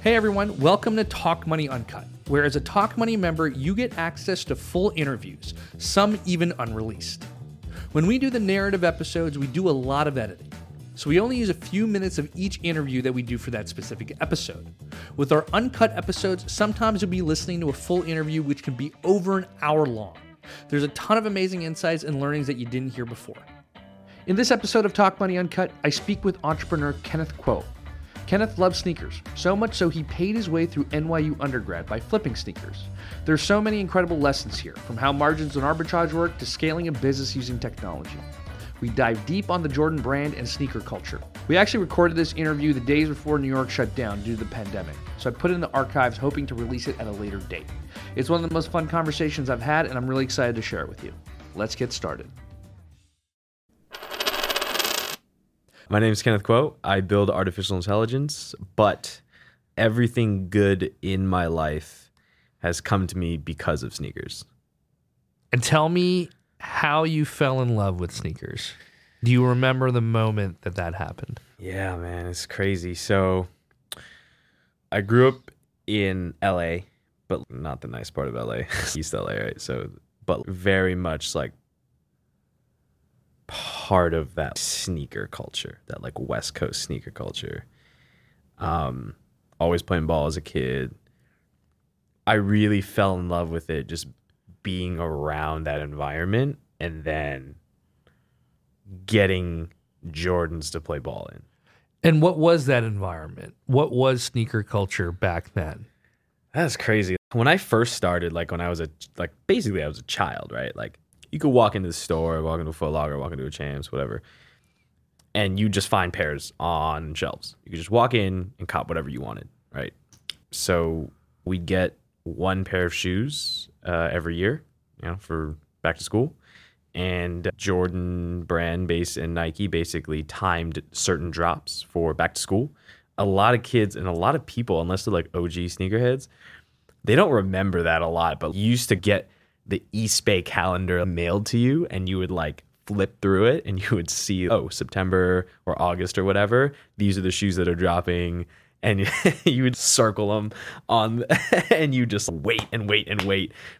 Hey everyone, welcome to Talk Money Uncut, where as a Talk Money member, you get access to full interviews, some even unreleased. When we do the narrative episodes, we do a lot of editing, so we only use a few minutes of each interview that we do for that specific episode. With our uncut episodes, sometimes you'll be listening to a full interview which can be over an hour long. There's a ton of amazing insights and learnings that you didn't hear before. In this episode of Talk Money Uncut, I speak with entrepreneur Kenneth Kuo. Kenneth loves sneakers, so much so he paid his way through NYU undergrad by flipping sneakers. There's so many incredible lessons here, from how margins and arbitrage work to scaling a business using technology. We dive deep on the Jordan brand and sneaker culture. We actually recorded this interview the days before New York shut down due to the pandemic, so I put it in the archives hoping to release it at a later date. It's one of the most fun conversations I've had, and I'm really excited to share it with you. Let's get started. My name is Kenneth Kuo. I build artificial intelligence, but everything good in my life has come to me because of sneakers. And tell me how you fell in love with sneakers. Do you remember the moment that that happened? Yeah, man, it's crazy. So I grew up in LA, but not the nice part of LA, East LA, right? So, but very much like part of that sneaker culture, that like West Coast sneaker culture. Always playing ball as a kid. I really fell in love with it just being around that environment and then getting Jordans to play ball in. And what was that environment? What was sneaker culture back then? That's crazy. When I first started, like when I was basically I was a child, right? Like you could walk into the store, walk into a Foot Locker, walk into a Champs, whatever, and you just find pairs on shelves. You could just walk in and cop whatever you wanted, right? So we'd get one pair of shoes every year, you know, for back to school. And Jordan brand based and Nike basically timed certain drops for back to school. A lot of kids and a lot of people, unless they're like OG sneakerheads, they don't remember that a lot, but you used to get the East Bay calendar mailed to you, and you would like flip through it and you would see, oh, September or August or whatever, these are the shoes that are dropping, and you would circle them on and you just wait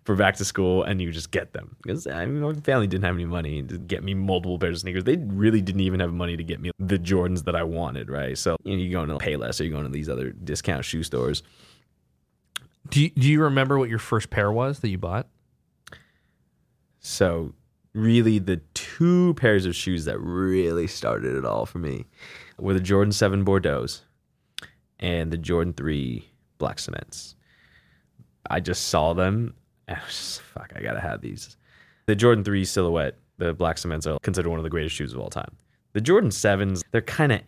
for back to school, and you just get them. Because I mean, my family didn't have any money to get me multiple pairs of sneakers. They really didn't even have money to get me the Jordans that I wanted, right? So you know, you go into Payless or you go into these other discount shoe stores. Do you remember what your first pair was that you bought? So really the two pairs of shoes that really started it all for me were the Jordan 7 Bordeaux's and the Jordan 3 Black Cements. I just saw them and I was just, fuck, I gotta have these. The Jordan 3 silhouette, the Black Cements, are considered one of the greatest shoes of all time. The Jordan 7s, they're kind of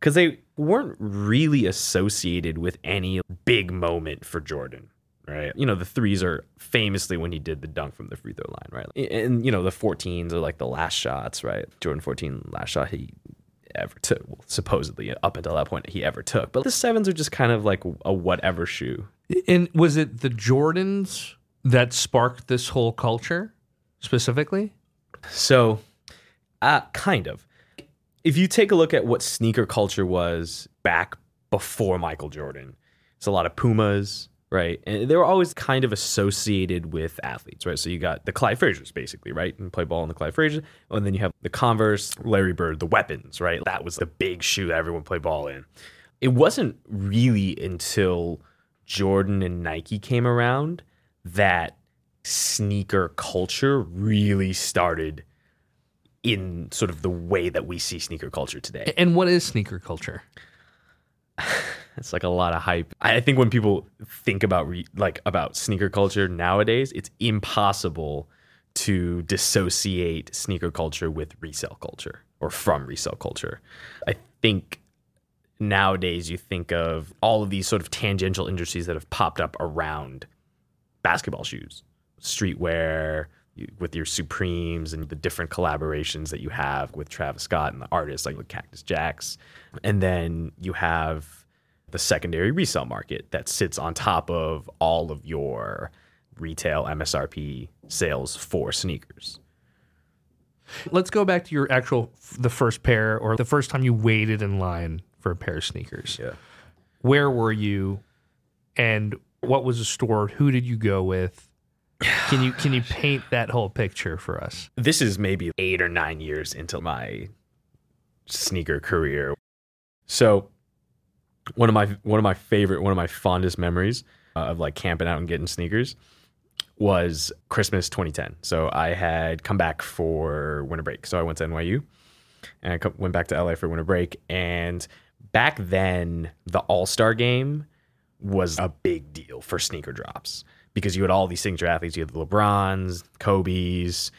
because they weren't really associated with any big moment for Jordan. Right, you know, the 3s are famously when he did the dunk from the free throw line, right? And you know, the 14s are like the last shots, right? Jordan 14, last shot he ever took, well, supposedly up until that point he ever took. But the 7s are just kind of like a whatever shoe. And was it the Jordans that sparked this whole culture specifically? So, kind of. If you take a look at what sneaker culture was back before Michael Jordan, it's a lot of Pumas. Right. And they were always kind of associated with athletes, right? So you got the Clyde Fraziers, basically, right? And play ball in the Clyde Fraziers. And then you have the Converse, Larry Bird, the weapons, right? That was the big shoe that everyone played ball in. It wasn't really until Jordan and Nike came around that sneaker culture really started in sort of the way that we see sneaker culture today. And what is sneaker culture? It's like a lot of hype. I think when people think about about sneaker culture nowadays, it's impossible to dissociate sneaker culture with resale culture or from resale culture. I think nowadays you think of all of these sort of tangential industries that have popped up around basketball shoes, streetwear, with your Supremes and the different collaborations that you have with Travis Scott and the artists like with Cactus Jacks. And then you have the secondary resale market that sits on top of all of your retail MSRP sales for sneakers. Let's go back to your the first pair or the first time you waited in line for a pair of sneakers. Yeah. where were you, and what was the store? Who did you go with? Can you paint that whole picture for us? This is maybe 8 or 9 years into my sneaker career. So one of my fondest memories of like camping out and getting sneakers was Christmas 2010. So I had come back for winter break. So I went to NYU and I went back to LA for winter break. And back then, the All-Star game was a big deal for sneaker drops because you had all these signature athletes. You had the LeBrons, Kobe's,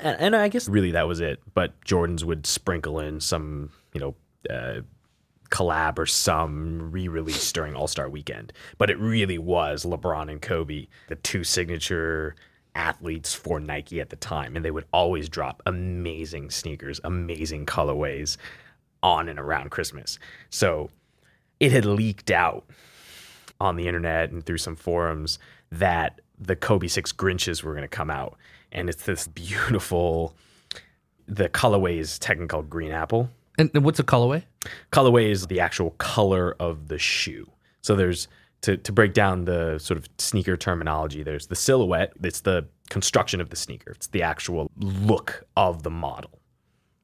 and I guess really that was it. But Jordans would sprinkle in some, collab or some re-release during All-Star Weekend. But it really was LeBron and Kobe, the two signature athletes for Nike at the time. And they would always drop amazing sneakers, amazing colorways on and around Christmas. So it had leaked out on the internet and through some forums that the Kobe 6 Grinches were going to come out. And it's this beautiful, the colorway is technically Green Apple. And what's a colorway? Colorway is the actual color of the shoe. So there's, to break down the sort of sneaker terminology, there's the silhouette. It's the construction of the sneaker. It's the actual look of the model.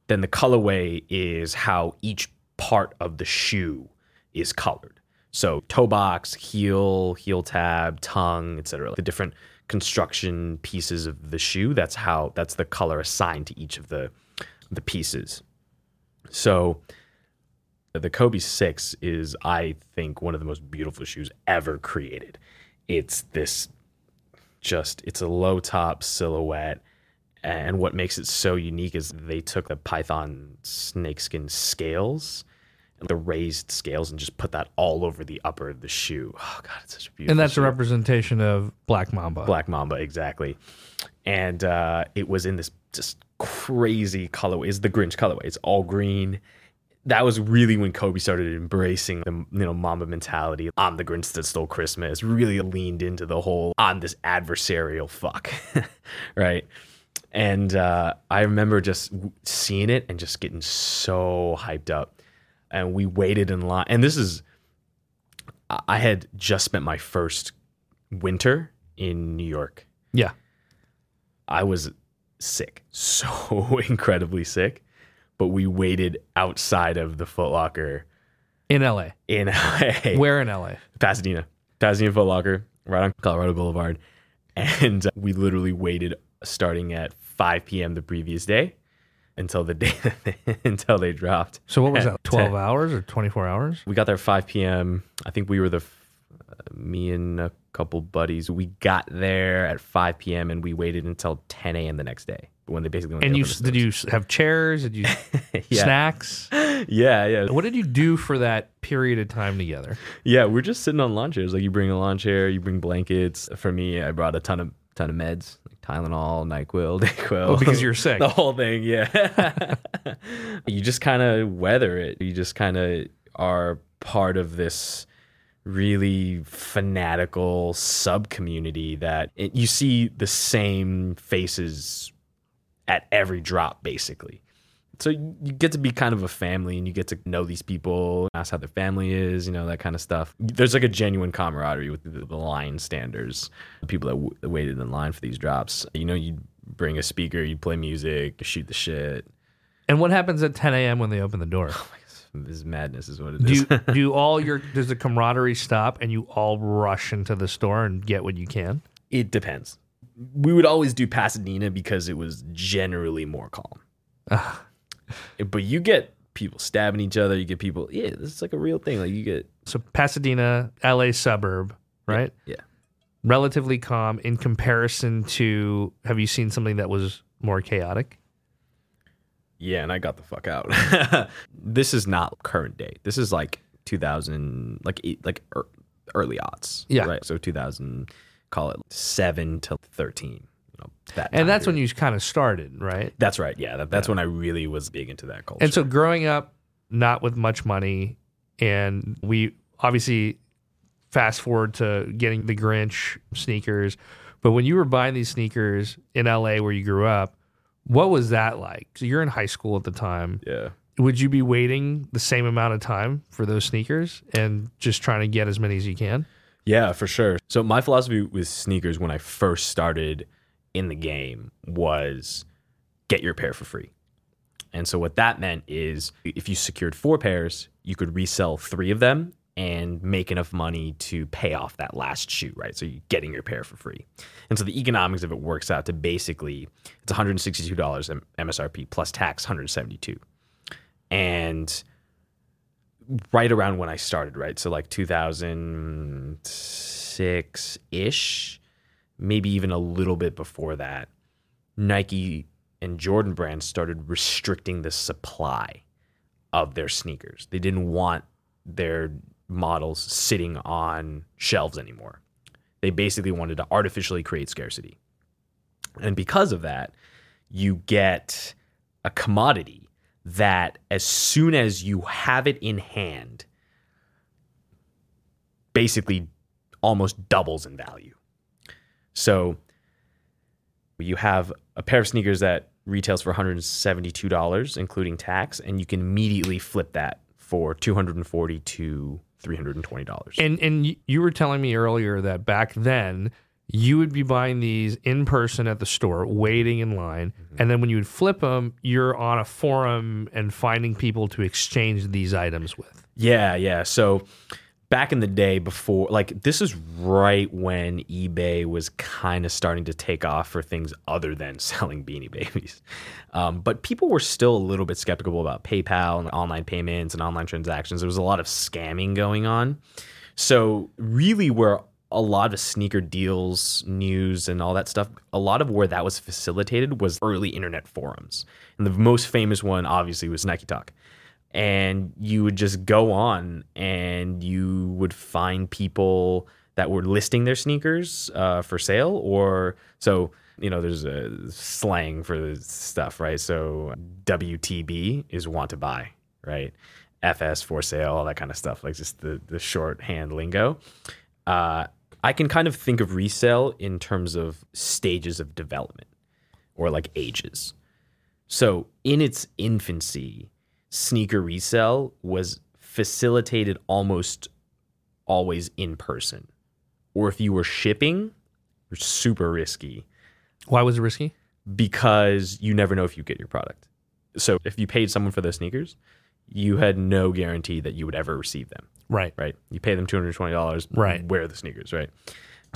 Then the colorway is how each part of the shoe is colored. So toe box, heel tab, tongue, etc. The different construction pieces of the shoe, that's the color assigned to each of the pieces. So the Kobe 6 is, I think, one of the most beautiful shoes ever created. It's this just, it's a low top silhouette. And what makes it so unique is they took the python snakeskin scales, the raised scales, and just put that all over the upper of the shoe. Oh, God, it's such a beautiful shoe. And that's a representation of Black Mamba. Black Mamba, exactly. And it was in this just crazy colorway. It's the Grinch colorway. It's all green. That was really when Kobe started embracing the Mamba mentality. I'm the Grinch that stole Christmas. Really leaned into the whole, I'm this adversarial fuck, right? And I remember just seeing it and just getting so hyped up. And we waited in line. And this is, I had just spent my first winter in New York. Yeah. I was sick, so incredibly sick. But we waited outside of the Foot Locker. In LA. In LA. Where in LA? Pasadena Foot Locker, right on Colorado Boulevard. And we literally waited starting at 5 p.m. the previous day until the day until they dropped. So what was that, 12 hours or 24 hours? We got there at 5 p.m. I think we were me and a couple buddies. We got there at 5 p.m. and we waited until 10 a.m. the next day when they basically went. And did you have chairs? Did you snacks? Yeah. What did you do for that period of time together? Yeah, we're just sitting on lawn chairs. Like you bring a lawn chair, you bring blankets. For me, I brought a ton of meds, like Tylenol, NyQuil, DayQuil. Oh, because you're sick. The whole thing, yeah. You just kind of weather it. You just kind of are part of this really fanatical sub-community that you see the same faces at every drop, basically. So you get to be kind of a family and you get to know these people, ask how their family is, that kind of stuff. There's like a genuine camaraderie with the line standers, the people that waited in line for these drops. You'd bring a speaker, you'd play music, shoot the shit. And what happens at 10 a.m. when they open the door? Oh my God, this madness is what it is. Does the camaraderie stop and you all rush into the store and get what you can? It depends. We would always do Pasadena because it was generally more calm. But you get people stabbing each other. You get people, this is like a real thing. Like you get so Pasadena, LA suburb, right? Yeah. Relatively calm in comparison to, have you seen something that was more chaotic? Yeah, and I got the fuck out. This is not current day. This is like 2000, like early aughts. Yeah. Right. So 2000, call it 7 to 13. That's when you kind of started, right? That's right, yeah. That's when I really was big into that culture. And so growing up, not with much money, and we obviously fast forward to getting the Grinch sneakers, but when you were buying these sneakers in LA where you grew up, what was that like? So you're in high school at the time. Yeah. would you be waiting the same amount of time for those sneakers and just trying to get as many as you can? Yeah, for sure. So my philosophy with sneakers when I first started in the game was get your pair for free. And so what that meant is if you secured 4 pairs, you could resell 3 of them and make enough money to pay off that last shoe, right? So you're getting your pair for free. And so the economics of it works out to basically it's $162 MSRP plus tax, $172. And right around when I started, right? So like 2006-ish, maybe even a little bit before that, Nike and Jordan brands started restricting the supply of their sneakers. They didn't want their models sitting on shelves anymore. They basically wanted to artificially create scarcity. And because of that, you get a commodity that as soon as you have it in hand, basically almost doubles in value. So you have a pair of sneakers that retails for $172, including tax, and you can immediately flip that for $240 to $320. And you were telling me earlier that back then you would be buying these in person at the store, waiting in line, and then when you would flip them, you're on a forum and finding people to exchange these items with. Yeah. So back in the day before, like this is right when eBay was kind of starting to take off for things other than selling Beanie Babies. But people were still a little bit skeptical about PayPal and online payments and online transactions. There was a lot of scamming going on. So really where a lot of sneaker deals, news and all that stuff, a lot of where that was facilitated was early internet forums. And the most famous one obviously was Nike Talk. And you would just go on and you would find people that were listing their sneakers for sale. Or so, you know, there's a slang for this stuff, right? So WTB is want to buy, right? FS for sale, all that kind of stuff, like just the shorthand lingo. I can kind of think of resale in terms of stages of development or like ages. So in its infancy, sneaker resale was facilitated almost always in person. Or if you were shipping, it was super risky. Why was it risky? Because you never know if you get your product. So if you paid someone for those sneakers, you had no guarantee that you would ever receive them. Right. You pay them $220, right? Wear the sneakers, right?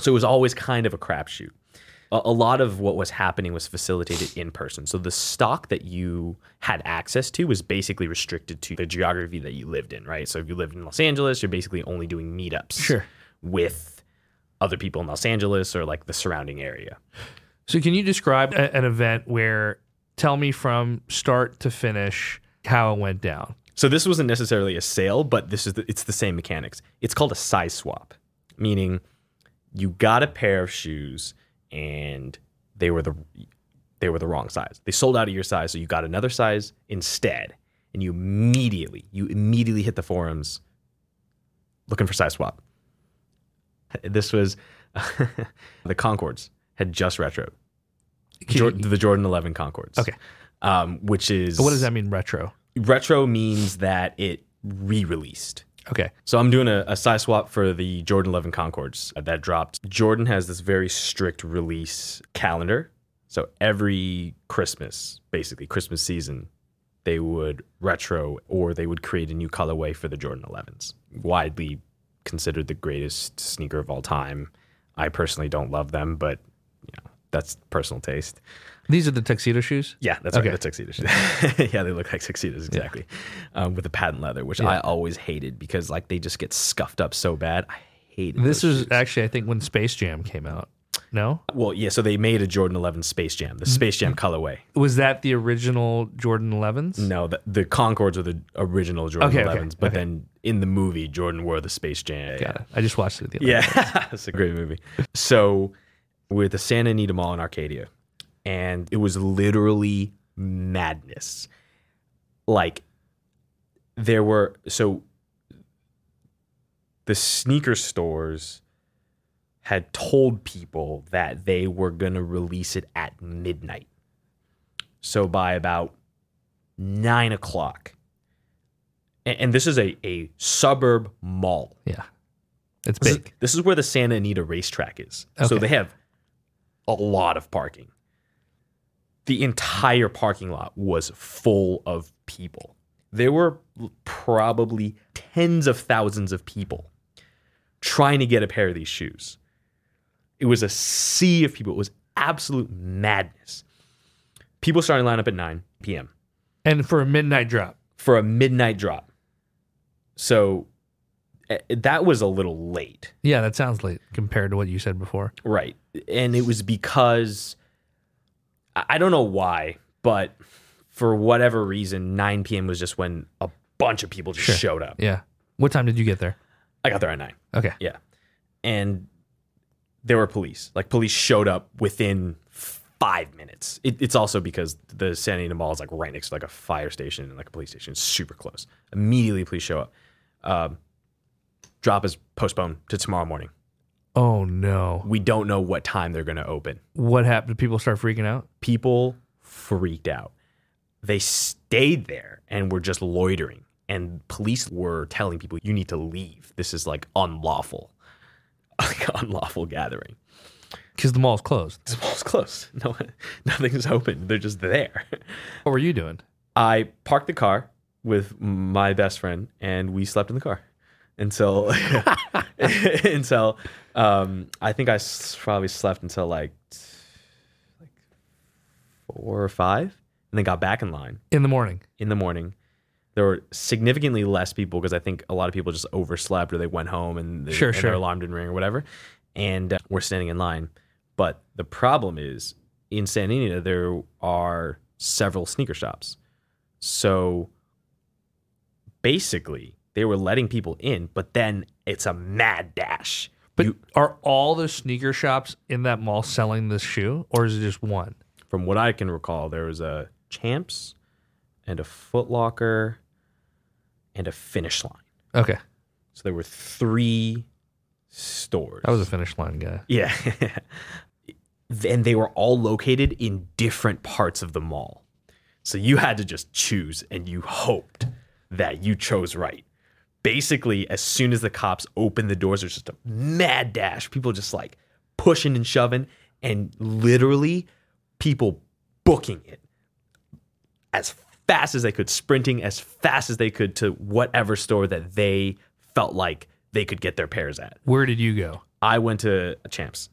So it was always kind of a crapshoot. A lot of what was happening was facilitated in person. So the stock that you had access to was basically restricted to the geography that you lived in, right? So if you lived in Los Angeles, you're basically only doing meetups with other people in Los Angeles or like the surrounding area. So can you describe an event where, tell me from start to finish, how it went down? So this wasn't necessarily a sale, but this is it's the same mechanics. It's called a size swap, meaning you got a pair of shoes and they were the wrong size. They sold out of your size, so you got another size instead, and you immediately hit the forums looking for size swap. This was the Concords had just retroed. The Jordan 11 Concords. Okay. Which is... What does that mean, retro? Retro means that it re-released. Okay. So I'm doing a size swap for the Jordan 11 Concords that dropped. Jordan has this very strict release calendar. So every Christmas, basically Christmas season, they would retro or they would create a new colorway for the Jordan 11s. Widely considered the greatest sneaker of all time. I personally don't love them, but you know, that's personal taste. These are the tuxedo shoes? Yeah, that's okay. Right, the tuxedo shoes. Yeah, they look like tuxedos, exactly. Yeah. With the patent leather, which I always hated because like they just get scuffed up so bad. I hated this. This was actually, I think, when Space Jam came out. No? Well, yeah, so they made a Jordan 11 Space Jam, the Space Jam colorway. Was that the original Jordan 11s? No, the Concords are the original Jordan 11s, but then in the movie, Jordan wore the Space Jam. Got it. I just watched it the other day. Yeah, it's a great movie. So we're at the Santa Anita Mall in Arcadia. And it was literally madness. Like, there were... So, the sneaker stores had told people that they were going to release it at midnight. So, by about 9 o'clock, and this is a suburb mall. Yeah. It's big. This is where the Santa Anita racetrack is. Okay. So they have a lot of parking. The entire parking lot was full of people. There were probably tens of thousands of people trying to get a pair of these shoes. It was a sea of people. It was absolute madness. People starting to line up at 9 p.m. And for a midnight drop. For a midnight drop. So that was a little late. Yeah, that sounds late compared to what you said before. Right. And it was because, I don't know why, but for whatever reason, 9 p.m. was just when a bunch of people just showed up. Yeah. What time did you get there? I got there at 9. Okay. Yeah. And there were police. Like, police showed up within 5 minutes. It's also because the Santa Anita Mall is, like, right next to, like, a fire station and, like, a police station. It's super close. Immediately, police show up. Drop is postponed to tomorrow morning. Oh, no. We don't know what time they're going to open. What happened? Did people start freaking out? People freaked out. They stayed there and were just loitering. And police were telling people, you need to leave. This is, like, unlawful. Like, unlawful gathering. Because the mall's closed. The mall's closed. No, nothing's open. They're just there. What were you doing? I parked the car with my best friend, and we slept in the car. Until I think I probably slept until like 4 or 5, and then got back in line in the morning. In the morning, there were significantly less people because I think a lot of people just overslept or they went home and, their alarm didn't ring or whatever, and we're standing in line. But the problem is in Santa Anita there are several sneaker shops, so basically, they were letting people in, but then it's a mad dash. But are all the sneaker shops in that mall selling this shoe, or is it just one? From what I can recall, there was a Champs and a Foot Locker and a Finish Line. Okay. So there were 3 stores. I was a Finish Line guy. Yeah. And they were all located in different parts of the mall. So you had to just choose, and you hoped that you chose right. Basically, as soon as the cops open the doors, there's just a mad dash. People just like pushing and shoving, and literally people booking it as fast as they could, sprinting as fast as they could to whatever store that they felt like they could get their pairs at. Where did you go? I went to a Champs.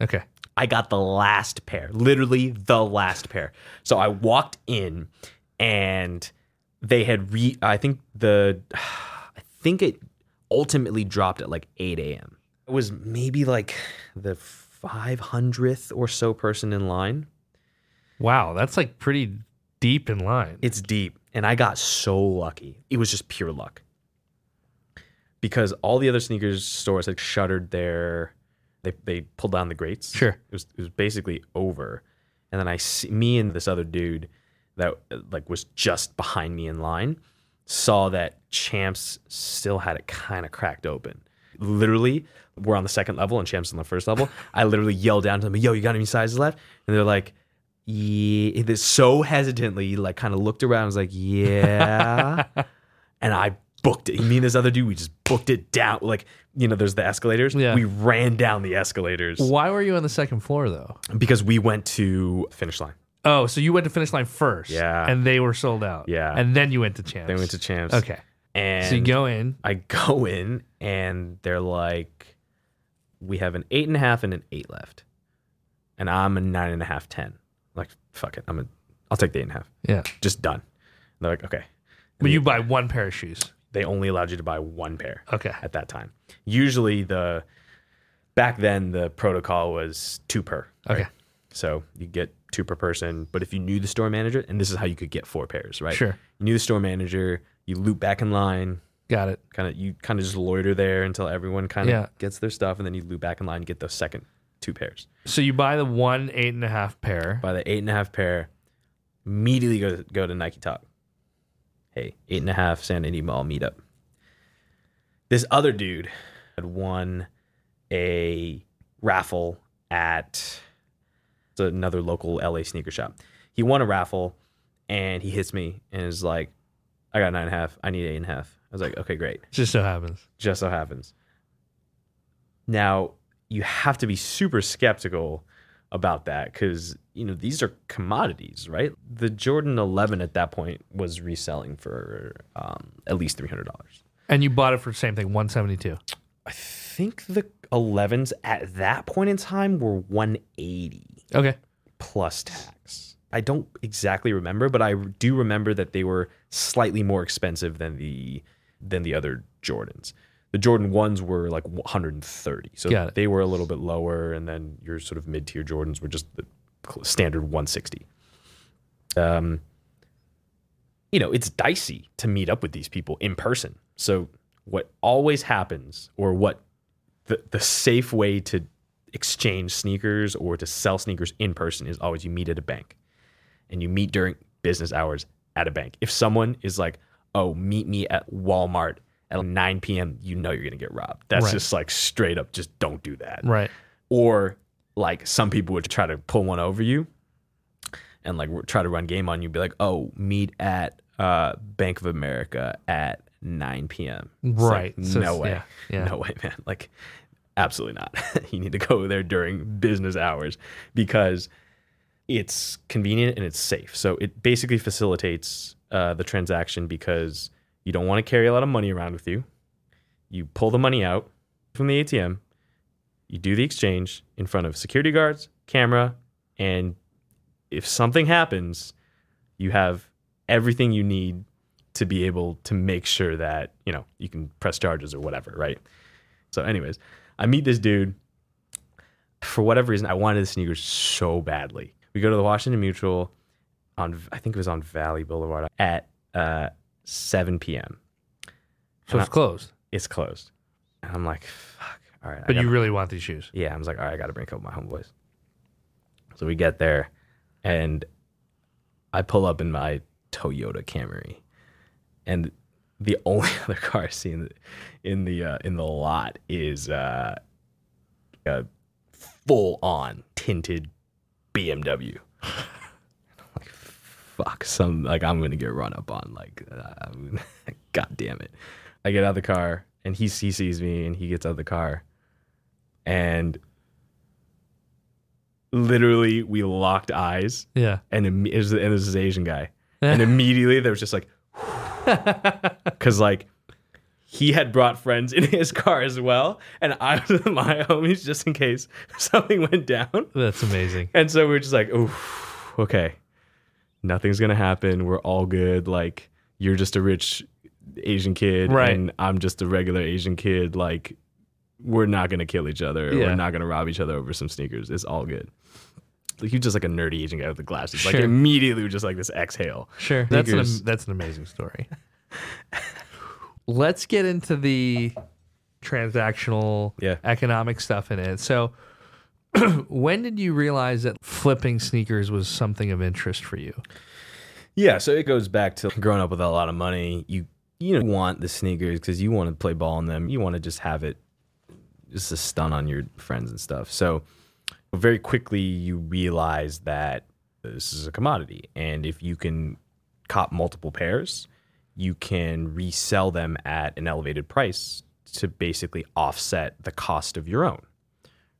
Okay. I got the last pair, literally the last pair. So I walked in, and they had I think it ultimately dropped at like 8 a.m. It was maybe like the 500th or so person in line. Wow, that's like pretty deep in line. It's deep, and I got so lucky. It was just pure luck because all the other sneakers stores had shuttered their. They pulled down the grates. Sure, it was basically over, and then me and this other dude that like was just behind me in line, saw that Champs still had it kind of cracked open. Literally, we're on the second level and Champs on the first level. I literally yelled down to them, yo, you got any sizes left? And they're like, yeah. They're so hesitantly, like kind of looked around and was like, yeah. And I booked it. Me and this other dude, we just booked it down. Like, you know, there's the escalators. Yeah. We ran down the escalators. Why were you on the second floor though? Because we went to Finish Line. Oh, so you went to Finish Line first. Yeah. And they were sold out. Yeah. And then you went to Champs. They went to Champs. Okay. And so you go in. I go in, and they're like, we have an 8.5 and an 8 left. And I'm a 9.5, 10. I'm like, fuck it. I'll take the 8.5. Yeah. Just done. And they're like, okay. And but you buy one pair of shoes. They only allowed you to buy one pair. Okay. At that time. Usually back then the protocol was 2 per. Right? Okay. So you get 2 per person, but if you knew the store manager, and this is how you could get 4 pairs, right? Sure. You knew the store manager, you loop back in line. Got it. You just loiter there until everyone gets their stuff, and then you loop back in line and get the second 2 pairs. So you buy the 1 8.5 pair. Buy the 8.5 pair, immediately go to Nike Talk. Hey, 8.5 San Anita Mall meetup. This other dude had won a raffle at another local LA sneaker shop. He won a raffle, and he hits me and is like, I got 9.5. I need 8.5. I was like, okay, great. Just so happens. Just so happens. Now, you have to be super skeptical about that because, you know, these are commodities, right? The Jordan 11 at that point was reselling for at least $300. And you bought it for the same thing, $172. I think the 11s at that point in time were $180. Okay. Plus tax. I don't exactly remember, but I do remember that they were slightly more expensive than the other Jordans. The Jordan 1s were like 130, so they were a little bit lower, and then your sort of mid-tier Jordans were just the standard 160. You know, it's dicey to meet up with these people in person. So what always happens, or what the safe way to exchange sneakers or to sell sneakers in person is always you meet at a bank, and you meet during business hours at a bank. If someone is like, oh, meet me at Walmart at 9 p.m., you know you're going to get robbed. That's right. Just like straight up, just don't do that. Right. Or like some people would try to pull one over you and like try to run game on you, be like, oh, meet at Bank of America at 9 p.m. Right. Like, so no way. Yeah, yeah. No way, man. Like, absolutely not. You need to go there during business hours because it's convenient and it's safe. So it basically facilitates the transaction because you don't want to carry a lot of money around with you. You pull the money out from the ATM. You do the exchange in front of security guards, camera, and if something happens, you have everything you need to be able to make sure that, you know, you can press charges or whatever, right? So anyways, I meet this dude. For whatever reason, I wanted the sneakers so badly. We go to the Washington Mutual on, I think it was on Valley Boulevard at 7 p.m. So it's closed. It's closed. And I'm like, fuck. All right. But you really want these shoes? Yeah. I was like, all right, I got to bring a couple of my homeboys. So we get there, and I pull up in my Toyota Camry, and the only other car I see in the lot is a full on tinted BMW. Fuck, I'm going to get run up on, like, god damn it. I get out of the car, and he sees me, and he gets out of the car, and literally we locked eyes. Yeah. And it was this Asian guy. And immediately there was just like, because like he had brought friends in his car as well, and I was with my homies just in case something went down. That's amazing. And so we were just like, oof, okay. Nothing's gonna happen. We're all good. Like, you're just a rich Asian kid, right? And I'm just a regular Asian kid. Like, we're not gonna kill each other. Yeah. We're not gonna rob each other over some sneakers. It's all good. Like, you're just like a nerdy Asian guy with the glasses. Sure. Like, immediately we're just like this exhale. Sure, that's an amazing story. Let's get into the transactional economic stuff in it. So, when did you realize that flipping sneakers was something of interest for you? Yeah, so it goes back to growing up with a lot of money. You want the sneakers because you want to play ball in them. You want to just have it, just a stun on your friends and stuff. So very quickly you realize that this is a commodity. And if you can cop multiple pairs, you can resell them at an elevated price to basically offset the cost of your own.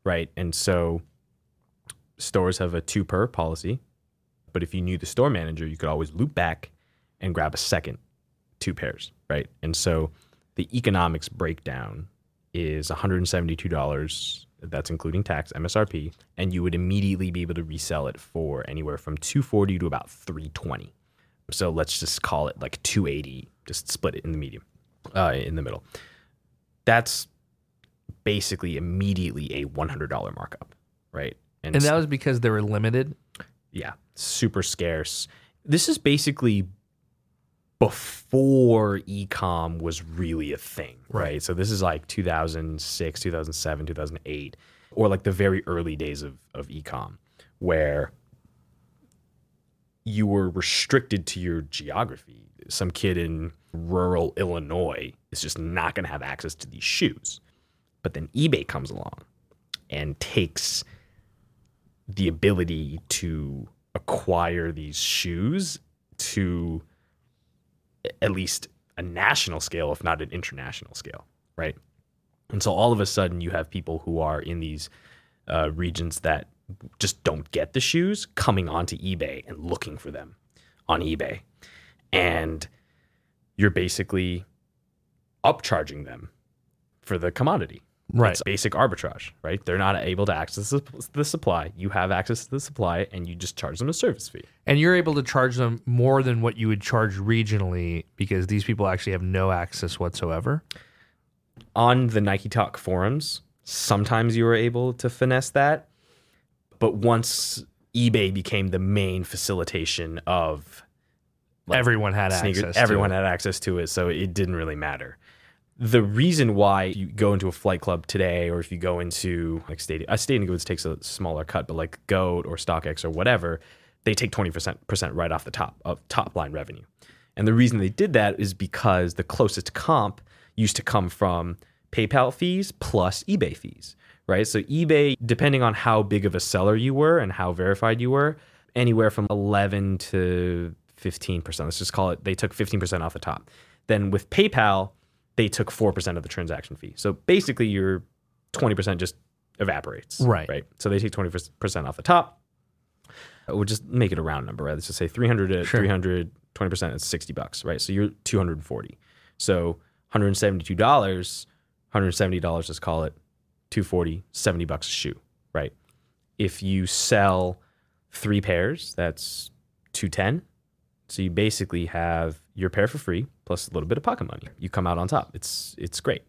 Right, and so stores have a 2 per policy, but if you knew the store manager, you could always loop back and grab a second 2 pairs, right? And so the economics breakdown is $172, that's including tax, MSRP, and you would immediately be able to resell it for anywhere from $240 to about $320. So let's just call it like $280, just split it in the medium, in the middle. That's basically immediately a $100 markup, right? And that was because they were limited? Yeah, super scarce. This is basically before e-com was really a thing, right? So this is like 2006, 2007, 2008, or like the very early days of e-com, where you were restricted to your geography. Some kid in rural Illinois is just not going to have access to these shoes. But then eBay comes along and takes the ability to acquire these shoes to at least a national scale, if not an international scale, right? And so all of a sudden you have people who are in these regions that just don't get the shoes coming onto eBay and looking for them on eBay. And you're basically upcharging them for the commodity. Right. It's basic arbitrage, right? They're not able to access the supply. You have access to the supply, and you just charge them a service fee. And you're able to charge them more than what you would charge regionally because these people actually have no access whatsoever. On the Nike Talk forums, sometimes you were able to finesse that. But once eBay became the main facilitation of... like, everyone had sneakers, access to everyone it. Had access to it, so it didn't really matter. The reason why you go into a Flight Club today, or if you go into like Stadium Goods takes a smaller cut, but like GOAT or StockX or whatever, they take 20% right off the top of top line revenue. And the reason they did that is because the closest comp used to come from PayPal fees plus eBay fees, right? So eBay, depending on how big of a seller you were and how verified you were, anywhere from 11 to 15%. Let's just call it, they took 15% off the top. Then with PayPal, they took 4% of the transaction fee. So basically your 20% just evaporates. Right. So they take 20% off the top. We'll just make it a round number, right? Let's just say 300 at 300, 20% is $60, right? So you're 240. So $170, let's call it 240, $70 a shoe, right? If you sell 3 pairs, that's 210. So you basically have your pair for free plus a little bit of pocket money. You come out on top. It's great.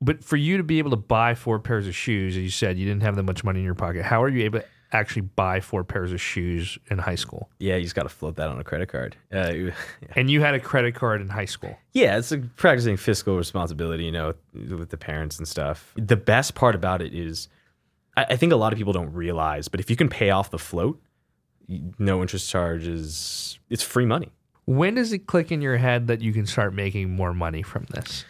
But for you to be able to buy 4 pairs of shoes, you said you didn't have that much money in your pocket. How are you able to actually buy 4 pairs of shoes in high school? Yeah, you just got to float that on a credit card. Yeah. And you had a credit card in high school? Yeah, it's like practicing fiscal responsibility, you know, with the parents and stuff. The best part about it is, I think a lot of people don't realize, but if you can pay off the float, no interest charges, it's free money. When does it click in your head that you can start making more money from this?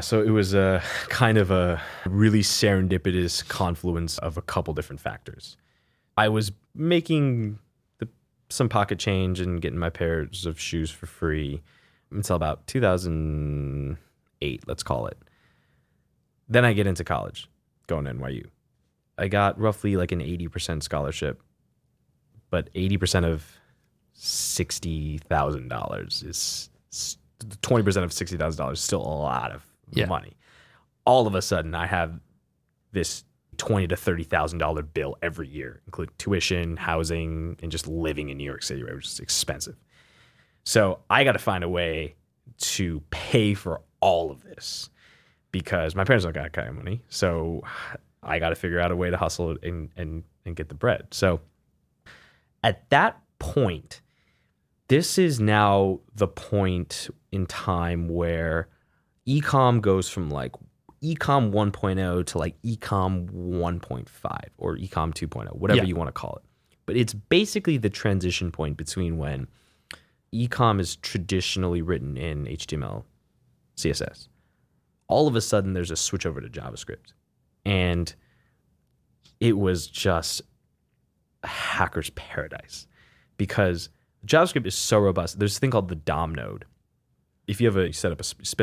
So it was a kind of a really serendipitous confluence of a couple different factors. I was making some pocket change and getting my pairs of shoes for free until about 2008, let's call it. Then I get into college, going to NYU. I got roughly like an 80% scholarship, but 80% of $60,000 is 20% of $60,000 is still a lot of money. All of a sudden, I have this $20,000 to $30,000 bill every year, including tuition, housing, and just living in New York City, which is expensive. So I got to find a way to pay for all of this because my parents don't got that kind of money. So I got to figure out a way to hustle and get the bread. So at that point, this is now the point in time where e-com goes from like e-com 1.0 to like e-com 1.5 or e-com 2.0, whatever you want to call it. But it's basically the transition point between when e-com is traditionally written in HTML, CSS. All of a sudden, there's a switch over to JavaScript. And it was just a hacker's paradise because JavaScript is so robust. There's a thing called the DOM node. If you spin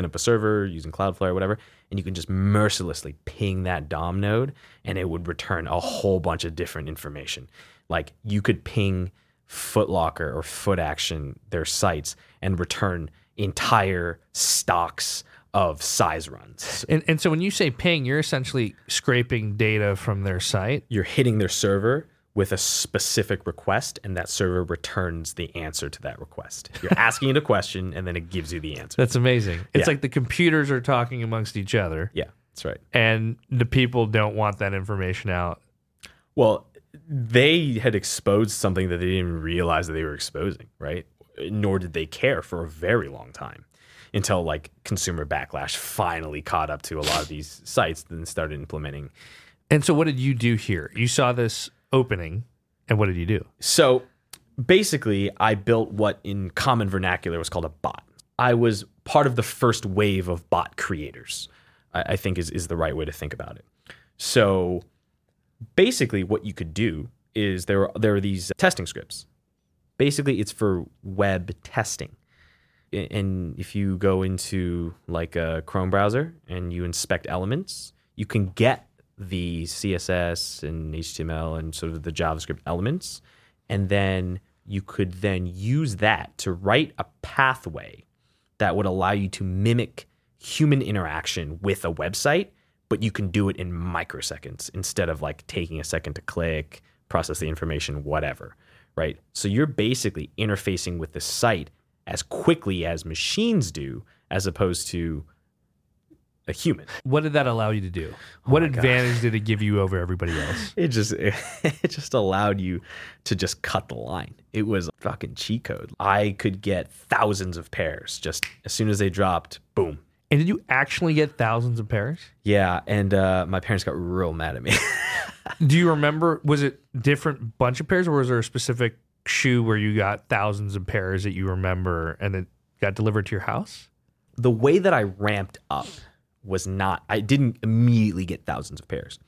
up a server using Cloudflare or whatever, and you can just mercilessly ping that DOM node, and it would return a whole bunch of different information. Like you could ping Foot Locker or Foot Action, their sites, and return entire stocks of size runs. And so when you say ping, you're essentially scraping data from their site. You're hitting their server with a specific request, and that server returns the answer to that request. You're asking it a question, and then it gives you the answer. That's amazing. It's like the computers are talking amongst each other. Yeah, that's right. And the people don't want that information out. Well, they had exposed something that they didn't realize that they were exposing, right? Nor did they care for a very long time until like consumer backlash finally caught up to a lot of these sites and started implementing. And so what did you do here? You saw this opening, and what did you do? So basically, I built what in common vernacular was called a bot. I was part of the first wave of bot creators, I think is the right way to think about it. So basically, what you could do is there are these testing scripts. Basically, it's for web testing. and if you go into like a Chrome browser and you inspect elements, you can get the CSS and HTML and sort of the JavaScript elements. And then you could then use that to write a pathway that would allow you to mimic human interaction with a website, but you can do it in microseconds instead of like taking a second to click, process the information, whatever, right? So you're basically interfacing with the site as quickly as machines do, as opposed to a human. What did that allow you to do? What advantage did it give you over everybody else? It just allowed you to just cut the line. It was fucking cheat code. I could get thousands of pairs just as soon as they dropped, boom. And did you actually get thousands of pairs? Yeah, and my parents got real mad at me. Do you remember, was it different bunch of pairs, or was there a specific shoe where you got thousands of pairs that you remember and it got delivered to your house? The way that I ramped up was not, I didn't immediately get thousands of pairs.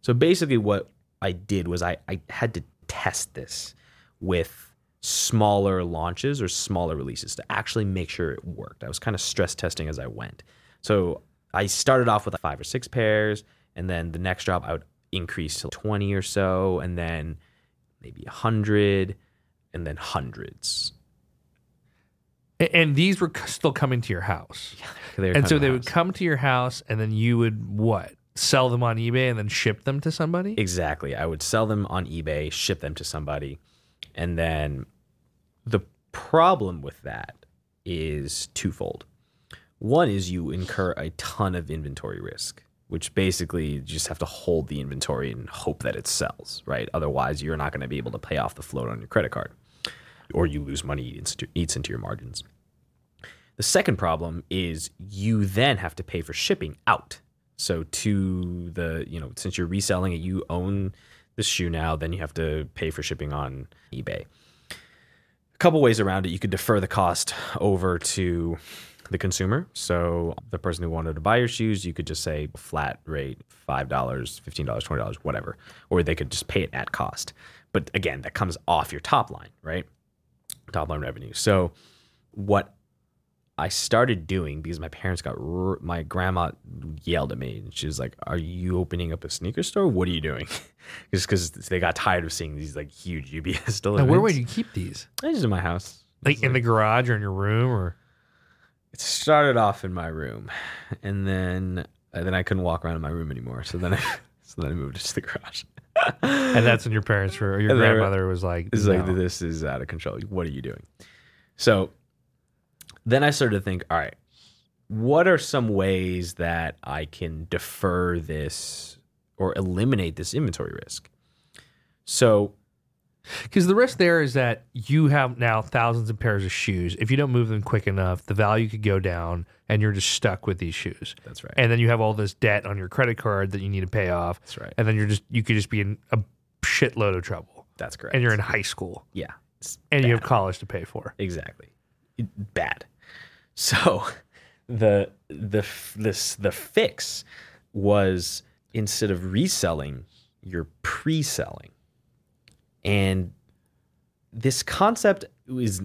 So basically what I did was I had to test this with smaller launches or smaller releases to actually make sure it worked. I was kind of stress testing as I went. So I started off with 5 or 6 pairs, and then the next drop I would increase to 20 or so, and then maybe 100, and then hundreds. And these were still coming to your house. Yeah, they would come to your house, and then you would what? Sell them on eBay and then ship them to somebody? Exactly. I would sell them on eBay, ship them to somebody. And then the problem with that is twofold. One is you incur a ton of inventory risk, which basically you just have to hold the inventory and hope that it sells, right? Otherwise, you're not going to be able to pay off the float on your credit card, or you lose money, eats into your margins. The second problem is you then have to pay for shipping out. So to the, you know, since you're reselling it, you own the shoe now, then you have to pay for shipping on eBay. A couple ways around it. You could defer the cost over to the consumer. So the person who wanted to buy your shoes, you could just say flat rate, $5, $15, $20, whatever, or they could just pay it at cost. But again, that comes off your top line, right? Top line revenue. So what I started doing, because my parents got, my grandma yelled at me and she was like, "Are you opening up a sneaker store? What are you doing?" Just because they got tired of seeing these like huge UBS deliveries. Now, where would you keep these? I just in my house. Like in the garage or in your room, or? It started off in my room, and then I couldn't walk around in my room anymore. So then I moved to the garage. And that's when your parents were, or your grandmother was like, "This is out of control. What are you doing?" So then I started to think, all right, what are some ways that I can defer this or eliminate this inventory risk? So, because the risk there is that you have now thousands of pairs of shoes. If you don't move them quick enough, the value could go down and you're just stuck with these shoes. That's right. And then you have all this debt on your credit card that you need to pay off. That's right. And then you could just be in a shitload of trouble. That's correct. And you're in high school. Yeah. And you have college to pay for. Exactly. Bad. So the fix was, instead of reselling, you're pre-selling. And this concept is,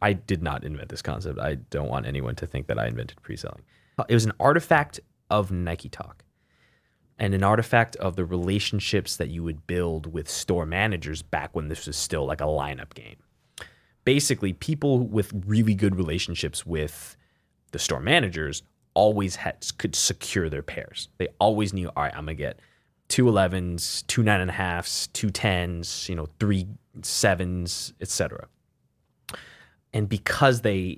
I did not invent this concept. I don't want anyone to think that I invented pre-selling. It was an artifact of Nike Talk and an artifact of the relationships that you would build with store managers back when this was still like a lineup game. Basically, people with really good relationships with the store managers always could secure their pairs. They always knew, all right, I'm going to get 2 11s, 2 9.5s, 2 10s, 3 7s, etc. And because they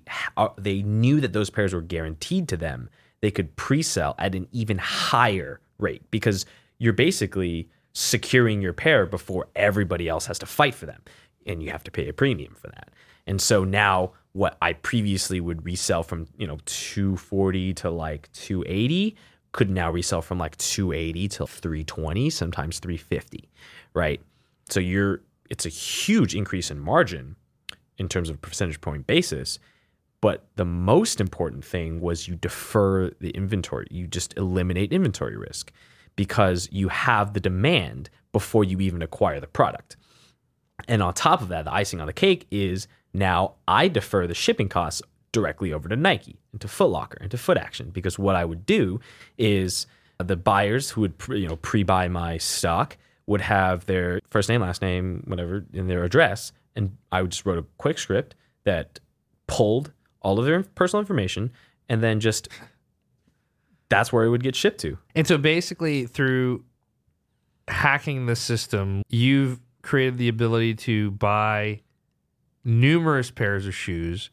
knew that those pairs were guaranteed to them, they could pre-sell at an even higher rate, because you're basically securing your pair before everybody else has to fight for them, and you have to pay a premium for that. And so now what I previously would resell from $240 to like $280. Could now resell from like $280 to $320, sometimes $350, right? So it's a huge increase in margin in terms of percentage point basis. But the most important thing was you defer the inventory. You just eliminate inventory risk because you have the demand before you even acquire the product. And on top of that, the icing on the cake is now I defer the shipping costs directly over to Nike, into Foot Locker, into Foot Action, because what I would do is the buyers who would pre-buy my stock would have their first name, last name, whatever, in their address, and I would just wrote a quick script that pulled all of their personal information, and then just that's where it would get shipped to. And so basically through hacking the system, you've created the ability to buy numerous pairs of shoes,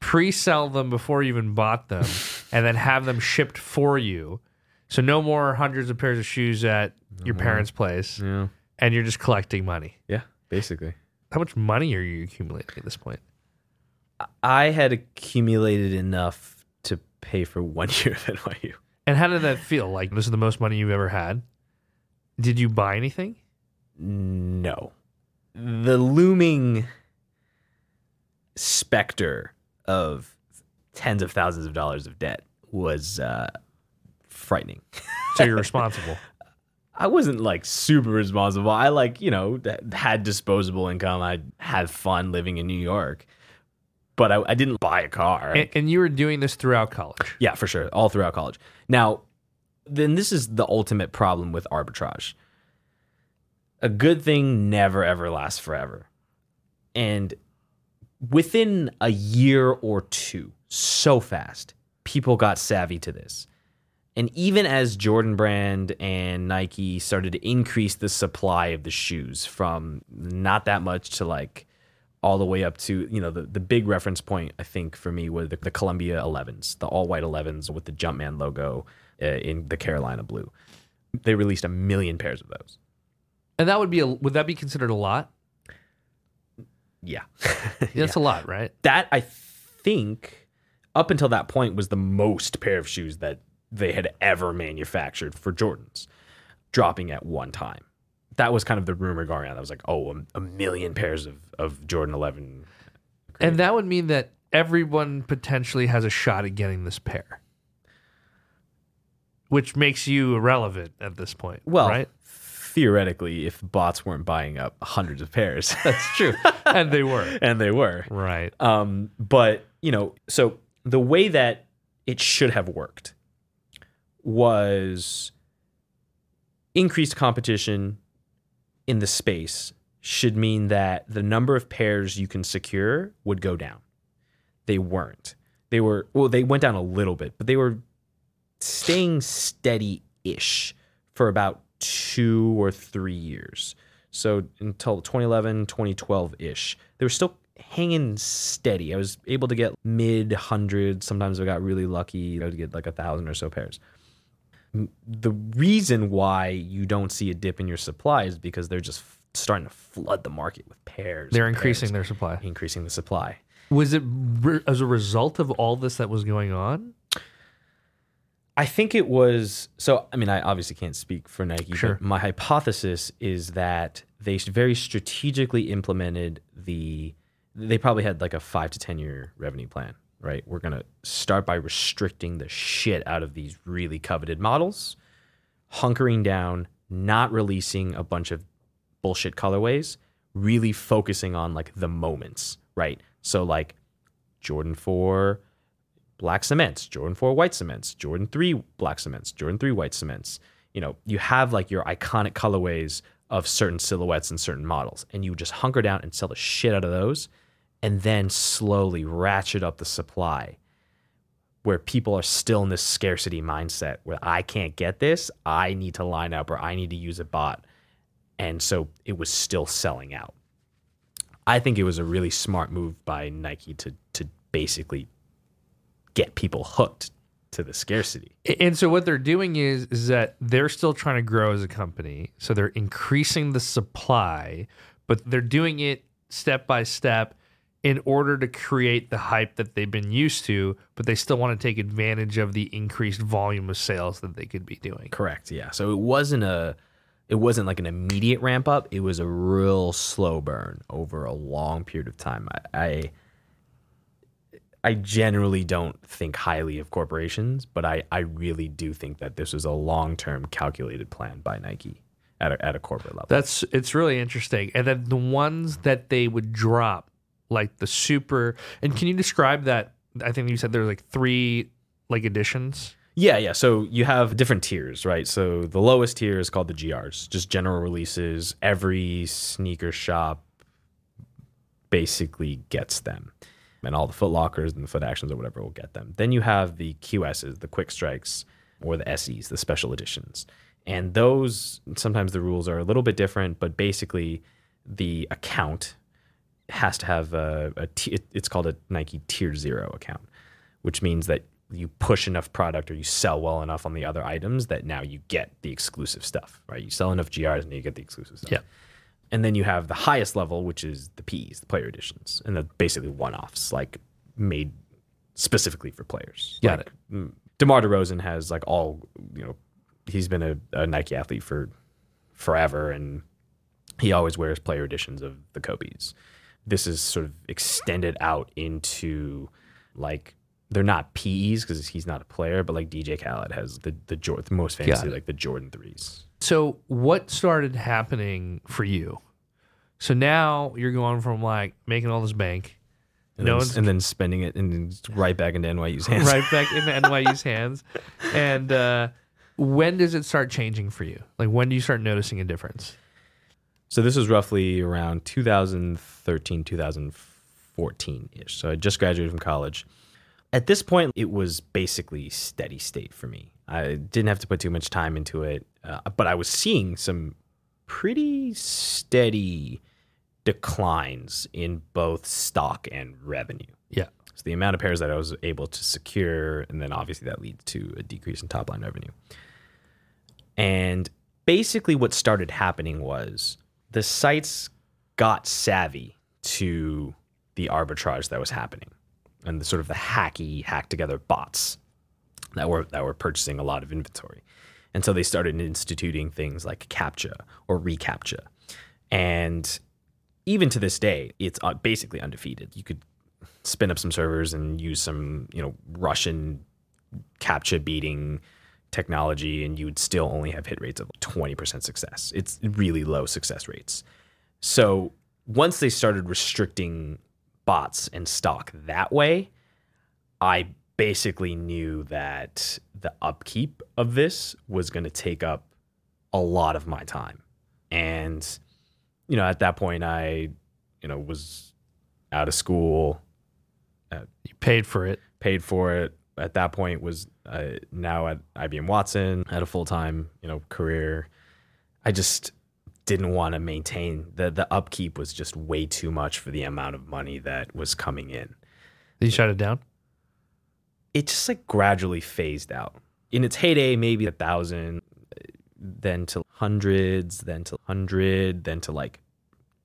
pre-sell them before you even bought them, and then have them shipped for you. So no more hundreds of pairs of shoes at your parents' place, and you're just collecting money. Yeah, basically. How much money are you accumulating at this point? I had accumulated enough to pay for 1 year of NYU. And how did that feel? Like, this is the most money you've ever had? Did you buy anything? No. The looming specter of tens of thousands of dollars of debt was frightening. So you're responsible. I wasn't like super responsible. I had disposable income. I had fun living in New York, but I didn't buy a car. And you were doing this throughout college? Yeah, for sure. All throughout college. Now, then this is the ultimate problem with arbitrage. A good thing never, ever lasts forever. And within a year or two, so fast, people got savvy to this. And even as Jordan Brand and Nike started to increase the supply of the shoes from not that much to all the way up to, the big reference point, I think, for me were the Columbia 11s, the all-white 11s with the Jumpman logo in the Carolina blue. They released 1 million pairs of those. And that would that be considered a lot? Yeah. That's a lot, right? That, I think, up until that point was the most pair of shoes that they had ever manufactured for Jordans, dropping at one time. That was kind of the rumor going around. I was like, 1 million pairs of Jordan 11. Created. And that would mean that everyone potentially has a shot at getting this pair, which makes you irrelevant at this point, right? Theoretically, if bots weren't buying up hundreds of pairs. That's true. And they were. Right. But, so the way that it should have worked was increased competition in the space should mean that the number of pairs you can secure would go down. They weren't. They went down a little bit, but they were staying steady-ish for about 2 or 3 years. So until 2011, 2012-ish, they were still hanging steady. I was able to get mid-100. Sometimes I got really lucky to get 1,000 or so pairs. The reason why you don't see a dip in your supply is because they're just starting to flood the market with pairs. They're increasing their supply. Increasing the supply. Was it as a result of all this that was going on? I think it was, I obviously can't speak for Nike, sure, but my hypothesis is that they very strategically implemented they probably had a 5 to 10 year revenue plan, right? We're going to start by restricting the shit out of these really coveted models, hunkering down, not releasing a bunch of bullshit colorways, really focusing on the moments, right? So Jordan 4... black cements, Jordan 4 white cements, Jordan 3 black cements, Jordan 3 white cements. You have your iconic colorways of certain silhouettes and certain models, and you just hunker down and sell the shit out of those, and then slowly ratchet up the supply where people are still in this scarcity mindset where I can't get this, I need to line up or I need to use a bot. And so it was still selling out. I think it was a really smart move by Nike to basically get people hooked to the scarcity. And so what they're doing is that they're still trying to grow as a company. So they're increasing the supply, but they're doing it step by step in order to create the hype that they've been used to, but they still want to take advantage of the increased volume of sales that they could be doing. Correct, yeah. So it wasn't an immediate ramp up. It was a real slow burn over a long period of time. I generally don't think highly of corporations, but I really do think that this was a long-term calculated plan by Nike at a corporate level. It's really interesting. And then the ones that they would drop, like the super... And can you describe that I think you said there were like three like editions. Yeah. So you have different tiers, right? So the lowest tier is called the GRs, just general releases. Every sneaker shop basically gets them. And all the Foot Lockers and the Foot Actions or whatever will get them. Then you have the QSs, the Quick Strikes, or the SEs, the special editions. And those, sometimes the rules are a little bit different, but basically the account has to have it's called a Nike Tier 0 account, which means that you push enough product or you sell well enough on the other items that now you get the exclusive stuff, right? You sell enough GRs and you get the exclusive stuff. Yeah. And then you have the highest level, which is the PEs, the player editions, and they're basically one-offs, like made specifically for players. Got like, it. DeMar DeRozan has like all, you know, he's been a Nike athlete for forever, and he always wears player editions of the Kobes. This is sort of extended out into like, they're not PEs because he's not a player, but like DJ Khaled has the most famously like the Jordan 3s. So what started happening for you? So now you're going from like making all this bank, and then spending it and right back into NYU's hands. Right back into NYU's hands. And when does it start changing for you? Like when do you start noticing a difference? So this was roughly around 2013, 2014-ish. So I just graduated from college. At this point, it was basically steady state for me. I didn't have to put too much time into it, but I was seeing some pretty steady declines in both stock and revenue. Yeah. So the amount of pairs that I was able to secure, and then obviously that leads to a decrease in top line revenue. And basically what started happening was the sites got savvy to the arbitrage that was happening, and the sort of the hacked together bots that were purchasing a lot of inventory. And so they started instituting things like CAPTCHA or reCAPTCHA. And even to this day, it's basically undefeated. You could spin up some servers and use some, you know, Russian CAPTCHA beating technology, and you would still only have hit rates of 20% success. It's really low success rates. So once they started restricting bots and stock that way, I basically knew that the upkeep of this was going to take up a lot of my time. And, you know, at that point I, you know, was out of school. You paid for it. At that point was now at IBM Watson, had a full-time, you know, career. I just didn't want to maintain the upkeep was just way too much for the amount of money that was coming in. Did you shut it down? It just like gradually phased out. In its heyday, maybe 1,000, then to hundreds, then to 100, then to like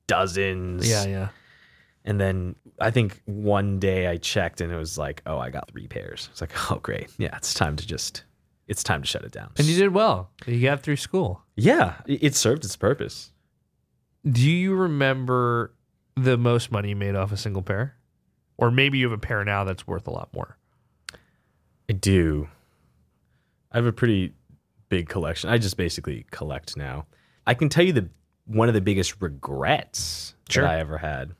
dozens. Yeah. And then I think one day I checked and it was like, oh, I got 3 pairs. It's like, oh, great. Yeah, it's time to shut it down. And you did well. You got through school. Yeah, it served its purpose. Do you remember the most money you made off a single pair? Or maybe you have a pair now that's worth a lot more. I do. I have a pretty big collection. I just basically collect now. I can tell you one of the biggest regrets that I ever had.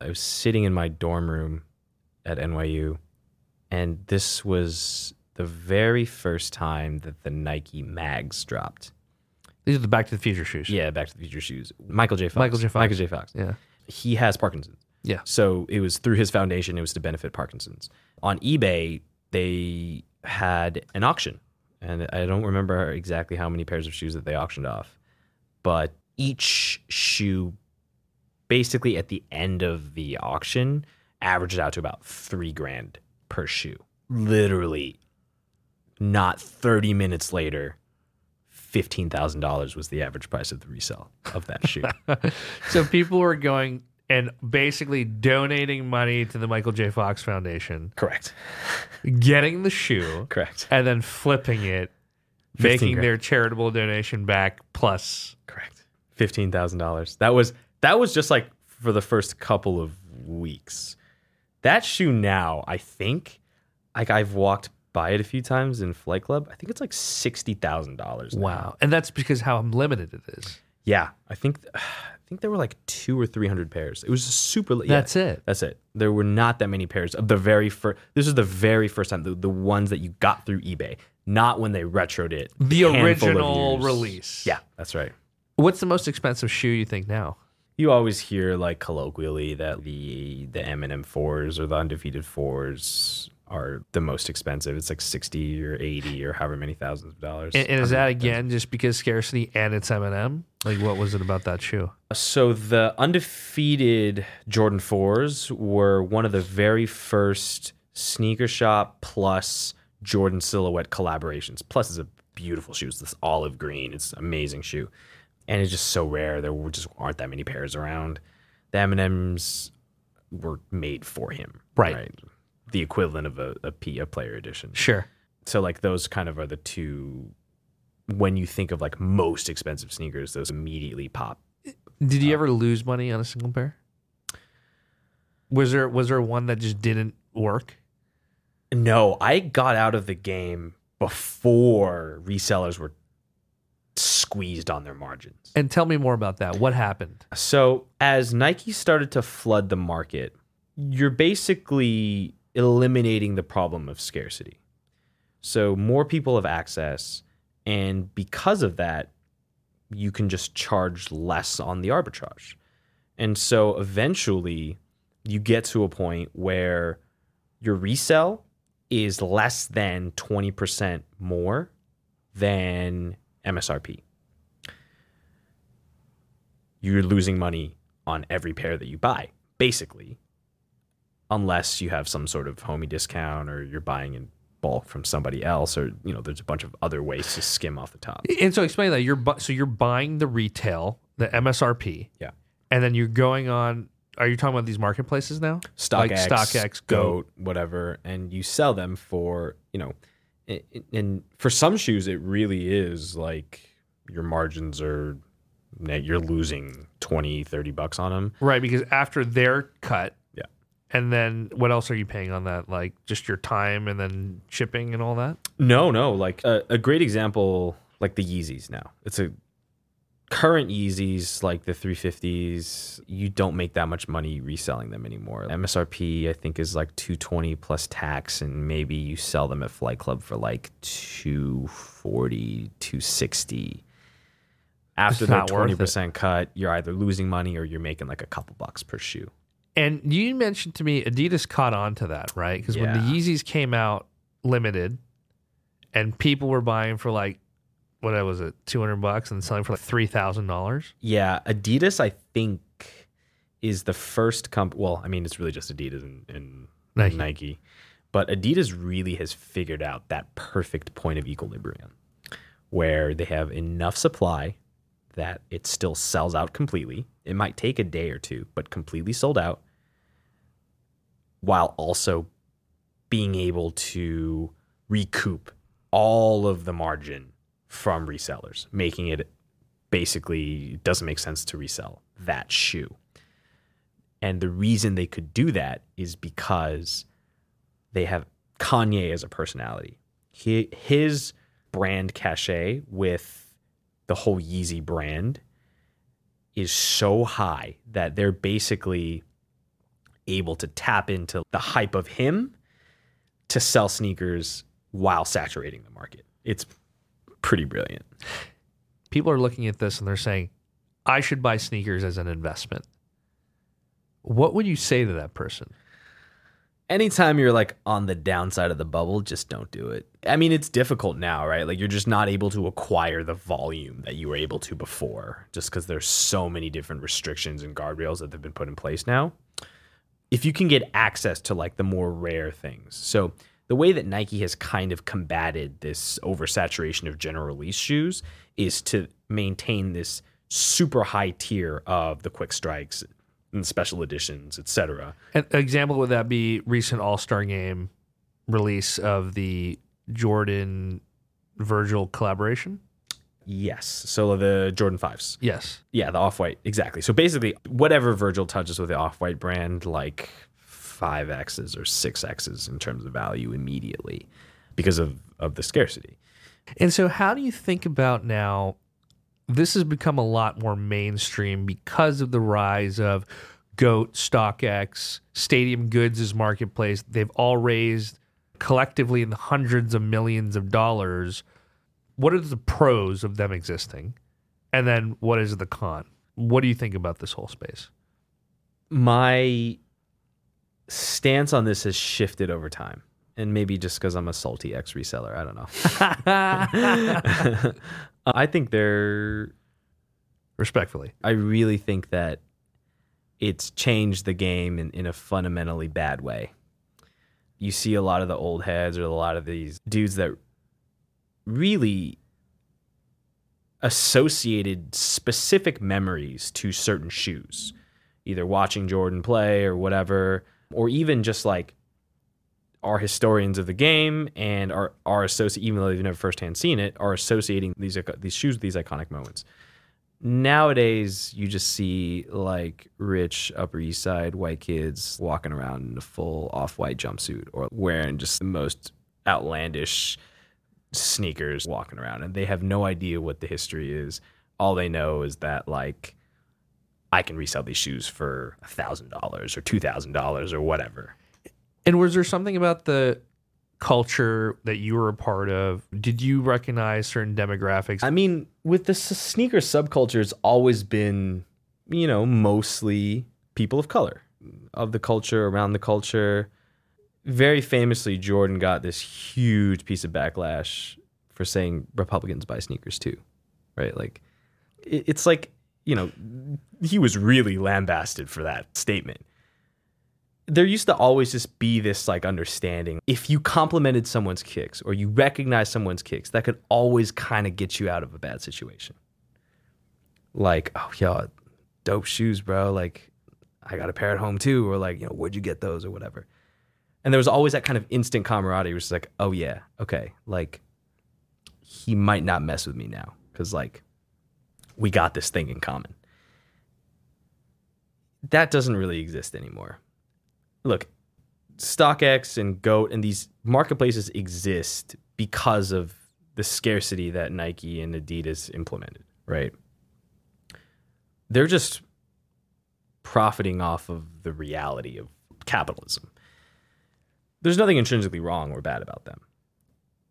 I was sitting in my dorm room at NYU, and this was the very first time that the Nike mags dropped. These are the Back to the Future shoes. Yeah, Back to the Future shoes. Michael J. Fox. Yeah. He has Parkinson's. Yeah. So it was through his foundation. It was to benefit Parkinson's. On eBay, they had an auction, and I don't remember exactly how many pairs of shoes that they auctioned off, but each shoe basically at the end of the auction averaged out to about $3,000 per shoe. Literally not 30 minutes later, $15,000 was the average price of the resale of that shoe. So people were going and basically donating money to the Michael J. Fox Foundation. Correct. Getting the shoe. Correct. And then flipping it, making their charitable donation back plus. Correct. $15,000. That was just like for the first couple of weeks. That shoe now, I think, like I've walked by it a few times in Flight Club. I think it's like $60,000. Wow. And that's because how limited it is. Yeah. I think I think there were like 200 or 300 pairs. It was super late. Yeah, That's it. There were not that many pairs of the very first. This is the very first time, the ones that you got through eBay, not when they retroed it. The original release. Yeah, that's right. What's the most expensive shoe you think now? You always hear like colloquially that the M&M 4s or the Undefeated 4s are the most expensive. It's like 60 or 80 or however many thousands of dollars. And is that again just because scarcity and it's M&M? Like what was it about that shoe? So the Undefeated Jordan 4s were one of the very first Sneaker Shop plus Jordan Silhouette collaborations. Plus it's a beautiful shoe. It's this olive green. It's an amazing shoe. And it's just so rare. There just aren't that many pairs around. The M&Ms were made for him. Right? The equivalent of a player edition. Sure. So like those kind of are the two, when you think of like most expensive sneakers, those immediately pop. Did you ever lose money on a single pair? Was there one that just didn't work? No, I got out of the game before resellers were squeezed on their margins. And tell me more about that. What happened? So as Nike started to flood the market, you're basically eliminating the problem of scarcity. So more people have access, and because of that, you can just charge less on the arbitrage. And so eventually you get to a point where your resell is less than 20% more than MSRP. You're losing money on every pair that you buy, basically, unless you have some sort of homie discount or you're buying in bulk from somebody else, or there's a bunch of other ways to skim off the top. And so explain that. You're buying the retail, the MSRP. Yeah. And then you're going on, are you talking about these marketplaces now? StockX, GOAT, whatever, and you sell them for, and for some shoes it really is like your margins are, you're losing $20-$30 on them. Right, because after they're cut. And then what else are you paying on that? Like just your time and then shipping and all that? No. Like a great example, like the Yeezys now. It's a current Yeezys, like the 350s. You don't make that much money reselling them anymore. MSRP, I think, is like $220 plus tax. And maybe you sell them at Flight Club for like $240, $260. After that 20% cut, you're either losing money or you're making like a couple bucks per shoe. And you mentioned to me Adidas caught on to that, right? Because when the Yeezys came out limited and people were buying for like, what was it, $200 and selling for like $3,000? Yeah, Adidas, I think, is the first company. Well, I mean, it's really just Adidas and Nike. But Adidas really has figured out that perfect point of equilibrium where they have enough supply that it still sells out completely. It might take a day or two, but completely sold out, while also being able to recoup all of the margin from resellers, making it basically doesn't make sense to resell that shoe. And the reason they could do that is because they have Kanye as a personality. His brand cachet with the whole Yeezy brand is so high that they're basically able to tap into the hype of him to sell sneakers while saturating the market. It's pretty brilliant. People are looking at this and they're saying, I should buy sneakers as an investment. What would you say to that person? Anytime you're like on the downside of the bubble, just don't do it. I mean, it's difficult now, right? Like you're just not able to acquire the volume that you were able to before just because there's so many different restrictions and guardrails that have been put in place now. If you can get access to like the more rare things. So the way that Nike has kind of combated this oversaturation of general release shoes is to maintain this super high tier of the Quick Strikes and special editions, etc. An example would that be recent All-Star Game release of the Jordan Virgil collaboration? Yes. So the Jordan 5s. Yes. Yeah, the Off-White. Exactly. So basically, whatever Virgil touches with the Off-White brand, like 5Xs or 6Xs in terms of value immediately because of the scarcity. And so how do you think about now this has become a lot more mainstream because of the rise of GOAT, StockX, Stadium Goods as marketplace. They've all raised collectively in the hundreds of millions of dollars. What are the pros of them existing? And then what is the con? What do you think about this whole space? My stance on this has shifted over time. And maybe just because I'm a salty ex-reseller, I don't know. I think they're... Respectfully. I really think that it's changed the game in a fundamentally bad way. You see a lot of the old heads or a lot of these dudes that really associated specific memories to certain shoes, either watching Jordan play or whatever, or even just like are historians of the game and are associating, even though they've never firsthand seen it, are associating these shoes with these iconic moments. Nowadays, you just see like rich Upper East Side white kids walking around in a full off-white jumpsuit or wearing just the most outlandish sneakers walking around, and they have no idea what the history is. All they know is that like I can resell these shoes for $1,000 or $2,000 or whatever. And was there something about the culture that you were a part of? Did you recognize certain demographics? I mean, with the sneaker subculture, it's always been, you know, mostly people of color, of the culture, around the culture. Very famously, Jordan got this huge piece of backlash for saying Republicans buy sneakers too, right? Like, it's like, you know, he was really lambasted for that statement. There used to always just be this like understanding. If you complimented someone's kicks or you recognized someone's kicks, that could always kind of get you out of a bad situation. Like, oh, yo, dope shoes, bro. Like, I got a pair at home too. Or like, you know, where'd you get those or whatever. And there was always that kind of instant camaraderie, which is like, oh yeah, okay. Like, he might not mess with me now because like we got this thing in common. That doesn't really exist anymore. Look, StockX and GOAT and these marketplaces exist because of the scarcity that Nike and Adidas implemented, right? They're just profiting off of the reality of capitalism. There's nothing intrinsically wrong or bad about them,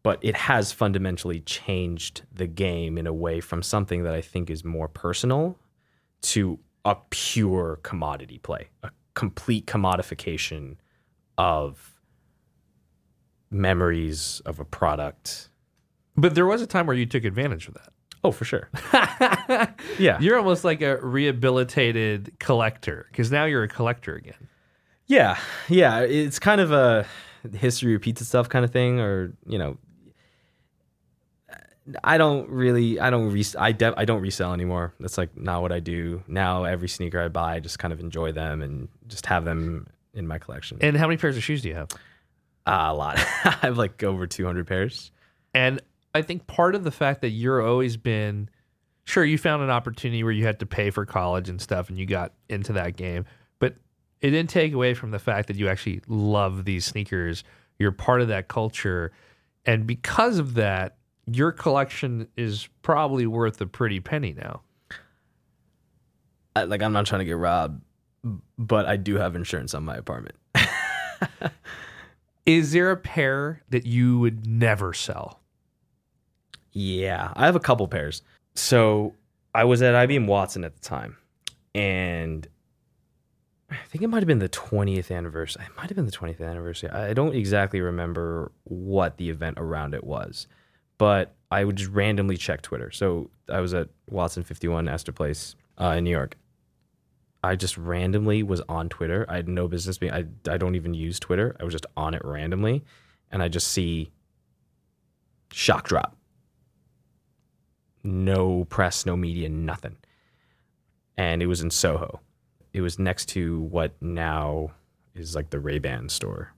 but it has fundamentally changed the game in a way from something that I think is more personal to a pure commodity play, a complete commodification of memories of a product. But there was a time where you took advantage of that. Oh, for sure. Yeah. You're almost like a rehabilitated collector because now you're a collector again. Yeah. Yeah. It's kind of a history repeats itself kind of thing, or, you know, I don't resell anymore. That's like not what I do. Now every sneaker I buy, I just kind of enjoy them and just have them in my collection. And how many pairs of shoes do you have? A lot. I have like over 200 pairs. And I think part of the fact that you're always been, sure, you found an opportunity where you had to pay for college and stuff and you got into that game, but it didn't take away from the fact that you actually love these sneakers. You're part of that culture. And because of that, your collection is probably worth a pretty penny now. I'm not trying to get robbed, but I do have insurance on my apartment. Is there a pair that you would never sell? Yeah, I have a couple pairs. So I was at IBM Watson at the time, and I think it might have been the 20th anniversary. I don't exactly remember what the event around it was. But I would just randomly check Twitter. So I was at Watson 51 Astor Place in New York. I just randomly was on Twitter. I had no business being, I don't even use Twitter. I was just on it randomly. And I just see shock drop. No press, no media, nothing. And it was in Soho. It was next to what now is like the Ray-Ban store.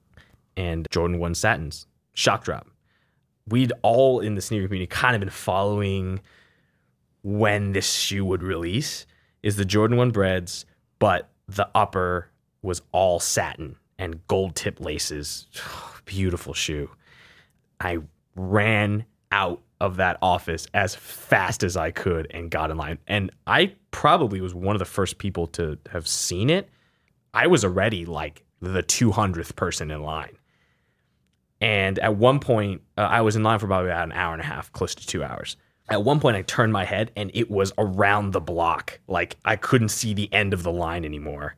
And Jordan 1 Satins, shock drop. We'd all in the sneaker community kind of been following when this shoe would release, is the Jordan 1 Breds, but the upper was all satin and gold tip laces. Oh, beautiful shoe. I ran out of that office as fast as I could and got in line. And I probably was one of the first people to have seen it. I was already like the 200th person in line. And at one point, I was in line for probably about an hour and a half, close to 2 hours. At one point, I turned my head and it was around the block. Like I couldn't see the end of the line anymore.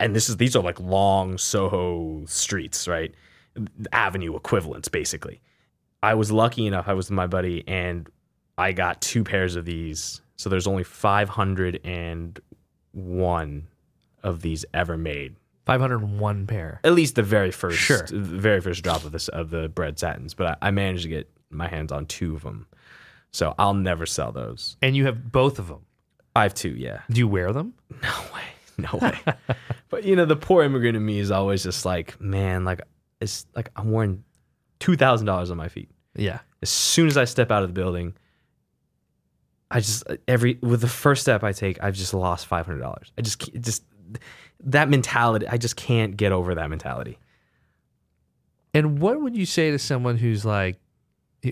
And these are like long Soho streets, right? Avenue equivalents, basically. I was lucky enough. I was with my buddy and I got two pairs of these. So there's only 501 of these ever made. 501 pair. At least the very first, sure. The very first drop of this of the Bred Satins. But I managed to get my hands on two of them. So I'll never sell those. And you have both of them? I have two, yeah. Do you wear them? No way. But, you know, the poor immigrant in me is always just like, man, like, it's like I'm wearing $2,000 on my feet. Yeah. As soon as I step out of the building, with the first step I take, I've just lost $500. That mentality, I just can't get over that mentality. And what would you say to someone who's like,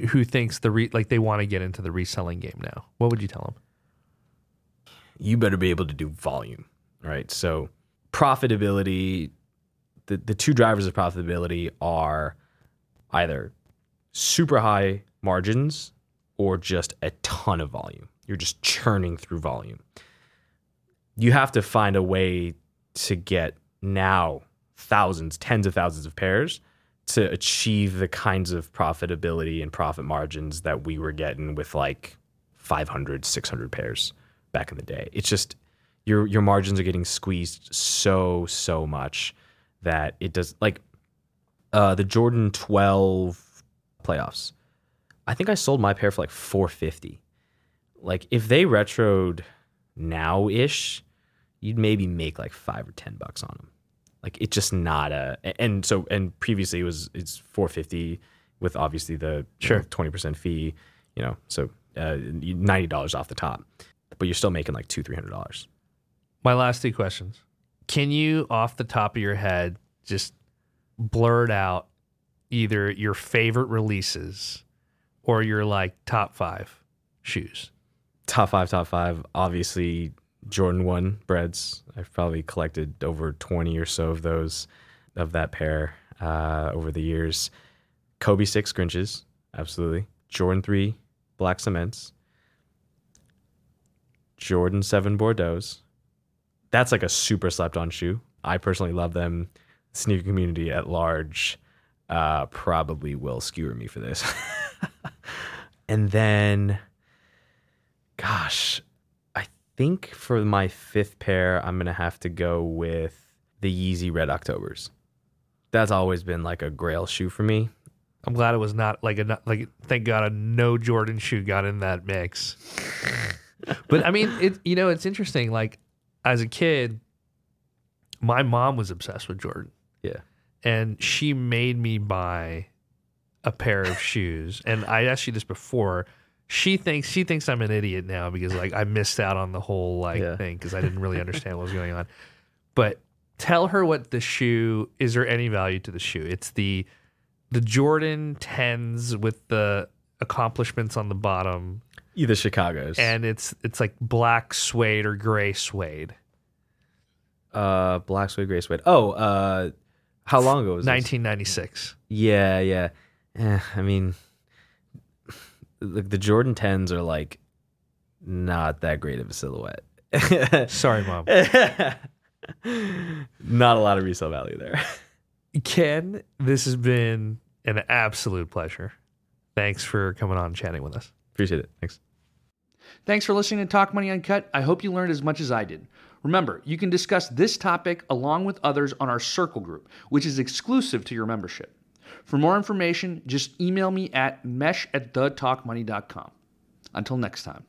who thinks they want to get into the reselling game now? What would you tell them? You better be able to do volume, right? So profitability, the two drivers of profitability are either super high margins or just a ton of volume. You're just churning through volume. You have to find a way to get now thousands, tens of thousands of pairs to achieve the kinds of profitability and profit margins that we were getting with like 500, 600 pairs back in the day. It's just your margins are getting squeezed so much that it does, like the Jordan 12 playoffs. I think I sold my pair for like $450. Like if they retroed now-ish, you'd maybe make like $5 or $10 on them. Like it's just not and previously it's $450 with obviously the 20% fee, you know, so $90 off the top, but you're still making like $200-$300. My last two questions: can you, off the top of your head, just blurt out either your favorite releases or your like top five shoes? Top five. Obviously, Jordan 1 Breds. I've probably collected over 20 or so of those, of that pair over the years. Kobe 6 Grinches, absolutely. Jordan 3 Black Cements. Jordan 7 Bordeaux's. That's like a super slept on shoe. I personally love them. Sneaker community at large probably will skewer me for this. And then, gosh, I think for my fifth pair, I'm going to have to go with the Yeezy Red Octobers. That's always been like a grail shoe for me. I'm glad it was not like thank God a no Jordan shoe got in that mix. But I mean, it's interesting. Like as a kid, my mom was obsessed with Jordan. Yeah. And she made me buy a pair of shoes. And I asked you this before. She thinks I'm an idiot now because like I missed out on the whole thing because I didn't really understand what was going on. But tell her what the shoe is. There any value to the shoe? It's the Jordan 10s with the accomplishments on the bottom. Either Chicago's, and it's like black suede or gray suede. Black suede, gray suede. Oh, how long ago was this? 1996. Yeah. I mean, the Jordan 10s are like not that great of a silhouette. Sorry, Mom. Not a lot of resale value there. Ken, this has been an absolute pleasure. Thanks for coming on and chatting with us. Appreciate it. Thanks for listening to Talk Money Uncut. I hope you learned as much as I did. Remember, you can discuss this topic along with others on our Circle group, which is exclusive to your membership. For more information, just email me at mesh@thetalkmoney.com. Until next time.